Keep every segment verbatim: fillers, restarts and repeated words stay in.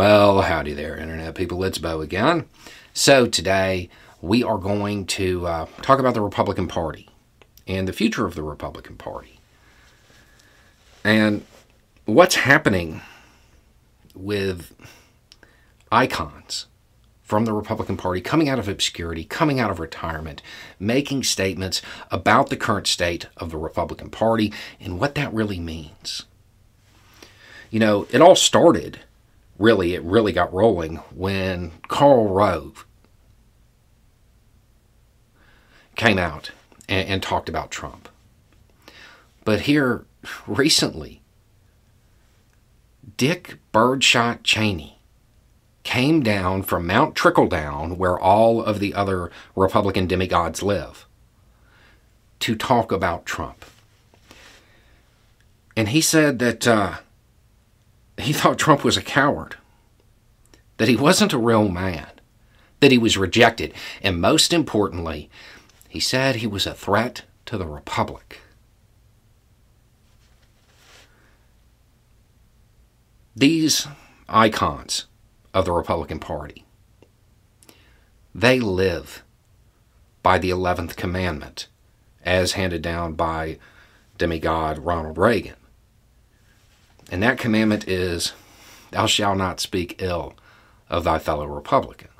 Well, howdy there, Internet people. It's Bo again. So today we are going to uh, talk about the Republican Party and the future of the Republican Party and what's happening with icons from the Republican Party coming out of obscurity, coming out of retirement, making statements about the current state of the Republican Party and what that really means. You know, it all started... Really, it really got rolling when Karl Rove came out and, and talked about Trump. But here recently, Dick Birdshot Cheney came down from Mount Trickledown, where all of the other Republican demigods live, to talk about Trump. And he said that... Uh, He thought Trump was a coward, that he wasn't a real man, that he was rejected, and most importantly, he said he was a threat to the Republic. These icons of the Republican Party, they live by the eleventh commandment, as handed down by demigod Ronald Reagan. And that commandment is, thou shalt not speak ill of thy fellow Republican.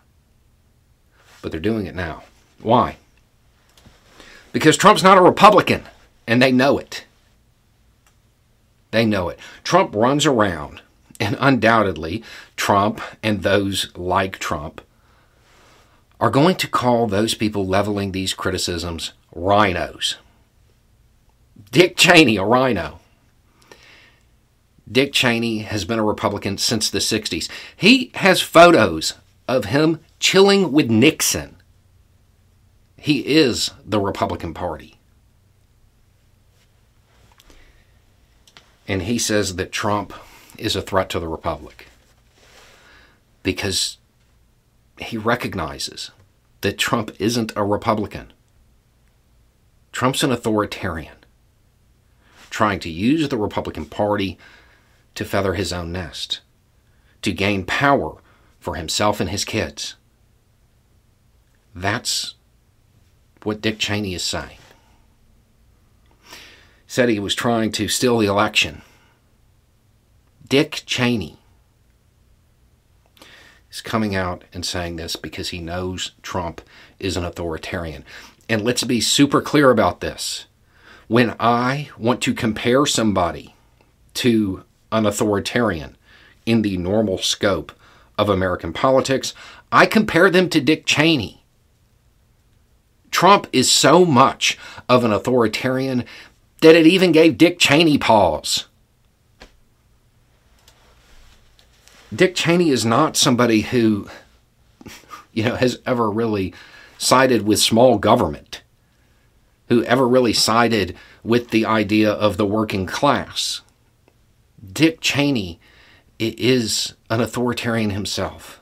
But they're doing it now. Why? Because Trump's not a Republican, and they know it. They know it. Trump runs around, and undoubtedly, Trump and those like Trump are going to call those people leveling these criticisms rhinos. Dick Cheney, a rhino. Dick Cheney has been a Republican since the sixties. He has photos of him chilling with Nixon. He is the Republican Party. And he says that Trump is a threat to the Republic because he recognizes that Trump isn't a Republican. Trump's an authoritarian trying to use the Republican Party to feather his own nest, to gain power for himself and his kids. That's what Dick Cheney is saying. He said he was trying to steal the election. Dick Cheney is coming out and saying this because he knows Trump is an authoritarian. And let's be super clear about this. When I want to compare somebody to an authoritarian in the normal scope of American politics, I compare them to Dick Cheney. Trump is so much of an authoritarian that it even gave Dick Cheney pause. Dick Cheney is not somebody who, you know, has ever really sided with small government, who ever really sided with the idea of the working class. Dick Cheney is an authoritarian himself.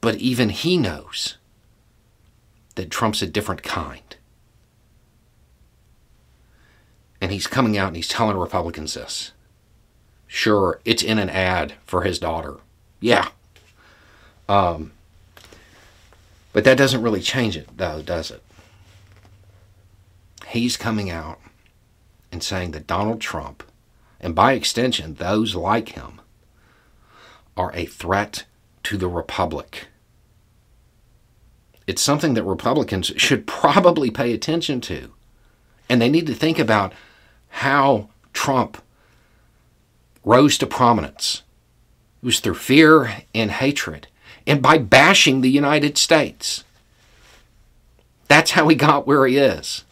But even he knows that Trump's a different kind. And he's coming out and he's telling Republicans this. Sure, it's in an ad for his daughter. Yeah. Um, but that doesn't really change it, though, does it? He's coming out and saying that Donald Trump, and by extension, those like him, are a threat to the Republic. It's something that Republicans should probably pay attention to. And they need to think about how Trump rose to prominence. It was through fear and hatred, and by bashing the United States. That's how he got where he is.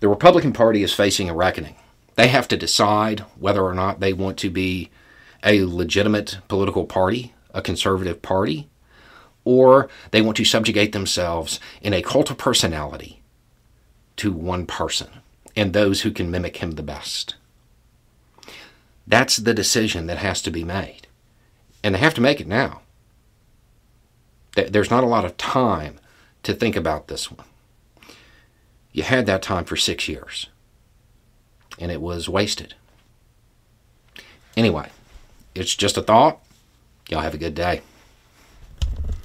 The Republican Party is facing a reckoning. They have to decide whether or not they want to be a legitimate political party, a conservative party, or they want to subjugate themselves in a cult of personality to one person and those who can mimic him the best. That's the decision that has to be made. And they have to make it now. There's not a lot of time to think about this one. You had that time for six years, and it was wasted. Anyway, it's just a thought. Y'all have a good day.